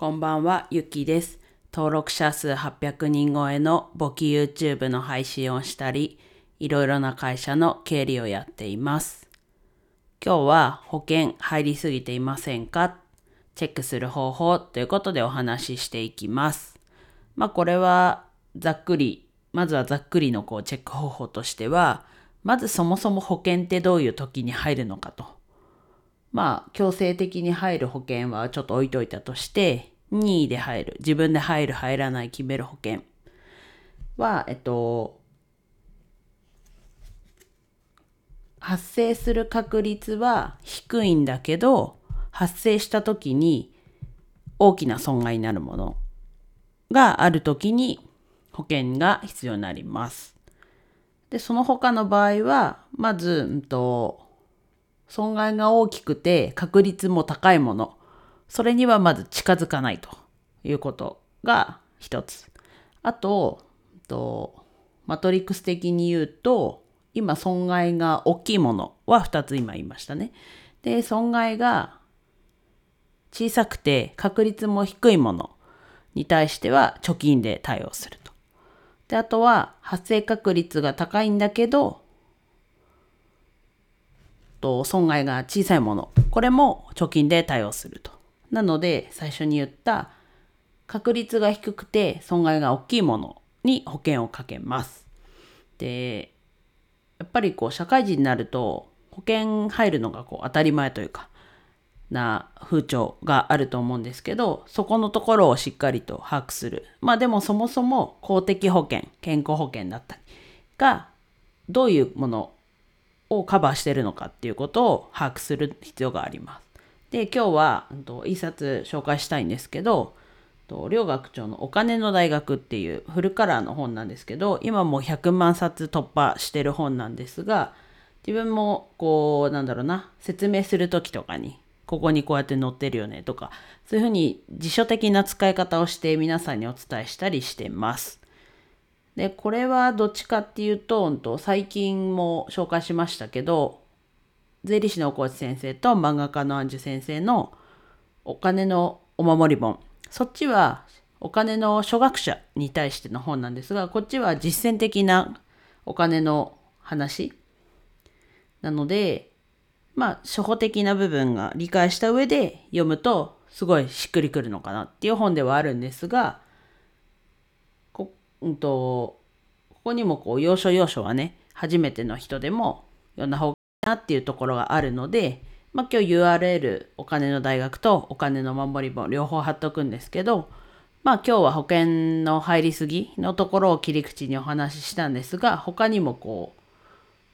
こんばんは、ゆきです。登録者数800人超えの簿記 YouTube の配信をしたり、いろいろな会社の経理をやっています。今日は保険入りすぎていませんか？チェックする方法ということでお話ししていきます。これはまずはざっくりのチェック方法としては、まずそもそも保険ってどういう時に入るのかと。強制的に入る保険はちょっと置いといたとして、任意で入る、自分で入る、入らない、決める保険は、発生する確率は低いんだけど、発生した時に大きな損害になるものがある時に保険が必要になります。で、その他の場合は、まず、損害が大きくて確率も高いもの、それにはまず近づかないということが一つ。あと、マトリックス的に言うと、今損害が大きいものは2つ今言いましたね。で、損害が小さくて確率も低いものに対しては貯金で対応すると。で、あとは発生確率が高いんだけど、損害が小さいもの、これも貯金で対応すると。なので最初に言った確率が低くて損害が大きいものに保険をかけます。で、やっぱり社会人になると保険入るのが当たり前というかな風潮があると思うんですけど、そこのところをしっかりと把握する。でもそもそも公的保険、健康保険だったりがどういうものをカバーしているのかっていうことを把握する必要があります。で、今日は一冊紹介したいんですけど、両学長のお金の大学っていうフルカラーの本なんですけど、今もう100万冊突破してる本なんですが、自分も説明するときとかにここにこうやって載ってるよねとか、そういうふうに辞書的な使い方をして皆さんにお伝えしたりしてます。で、これはどっちかっていうと、最近も紹介しましたけど、税理士の大河内先生と漫画家の安寿先生のお金のお守り本。そっちはお金の初学者に対しての本なんですが、こっちは実践的なお金の話なので、初歩的な部分が理解した上で読むとすごいしっくりくるのかなっていう本ではあるんですが、ここにも要所要所はね、初めての人でも読んだ方がいいなっていうところがあるので、今日 URL お金の大学とお金の守り本両方貼っとくんですけど、今日は保険の入りすぎのところを切り口にお話ししたんですが、他にも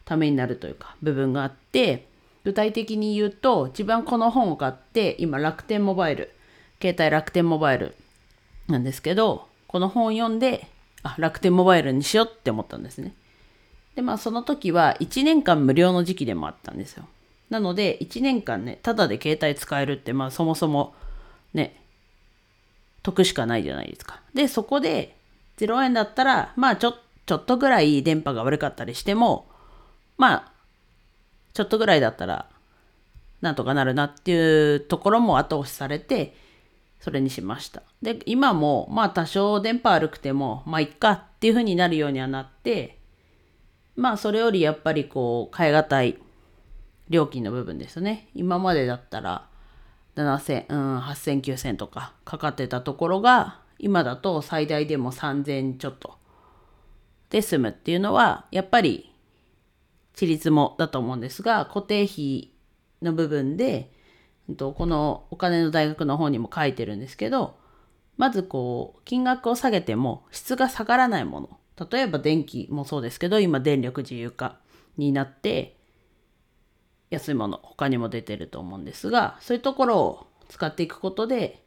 ためになるというか部分があって、具体的に言うと、一番この本を買って、今携帯楽天モバイルなんですけど、この本を読んで、楽天モバイルにしようって思ったんですね。で、その時は1年間無料の時期でもあったんですよ。なので、1年間ね、ただで携帯使えるって、そもそもね、得しかないじゃないですか。で、そこで0円だったら、ちょっとぐらい電波が悪かったりしても、ちょっとぐらいだったらなんとかなるなっていうところも後押しされて、それにしました。で、今も多少電波悪くてもいっかっていう風になるようにはなって、それよりやっぱり変えがたい料金の部分ですね。今までだったら7000、8000、9000とかかかってたところが、今だと最大でも3000ちょっとで済むっていうのは、やっぱり地立もだと思うんですが、固定費の部分で、このお金の大学の方にも書いてるんですけど、まず金額を下げても質が下がらないもの、例えば電気もそうですけど、今電力自由化になって安いもの他にも出てると思うんですが、そういうところを使っていくことで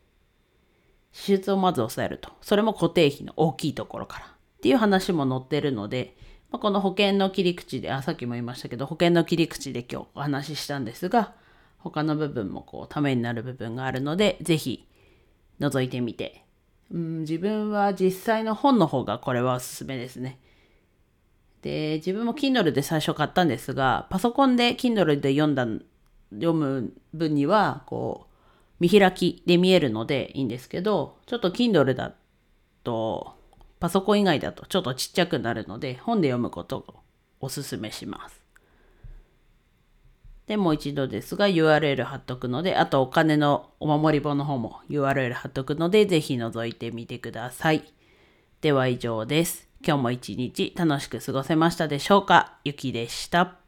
支出をまず抑えると、それも固定費の大きいところからっていう話も載ってるので、この保険の切り口で、さっきも言いましたけど、保険の切り口で今日お話ししたんですが、他の部分もためになる部分があるので、ぜひ覗いてみて。自分は実際の本の方がこれはおすすめですね。で、自分も Kindle で最初買ったんですが、パソコンで Kindle で読む分には見開きで見えるのでいいんですけど、ちょっと Kindle だとパソコン以外だとちょっとちっちゃくなるので、本で読むことをおすすめします。で、もう一度ですが URL 貼っとくので、あとお金のお守り本の方も URL 貼っとくので、ぜひ覗いてみてください。では以上です。今日も一日楽しく過ごせましたでしょうか。ゆきでした。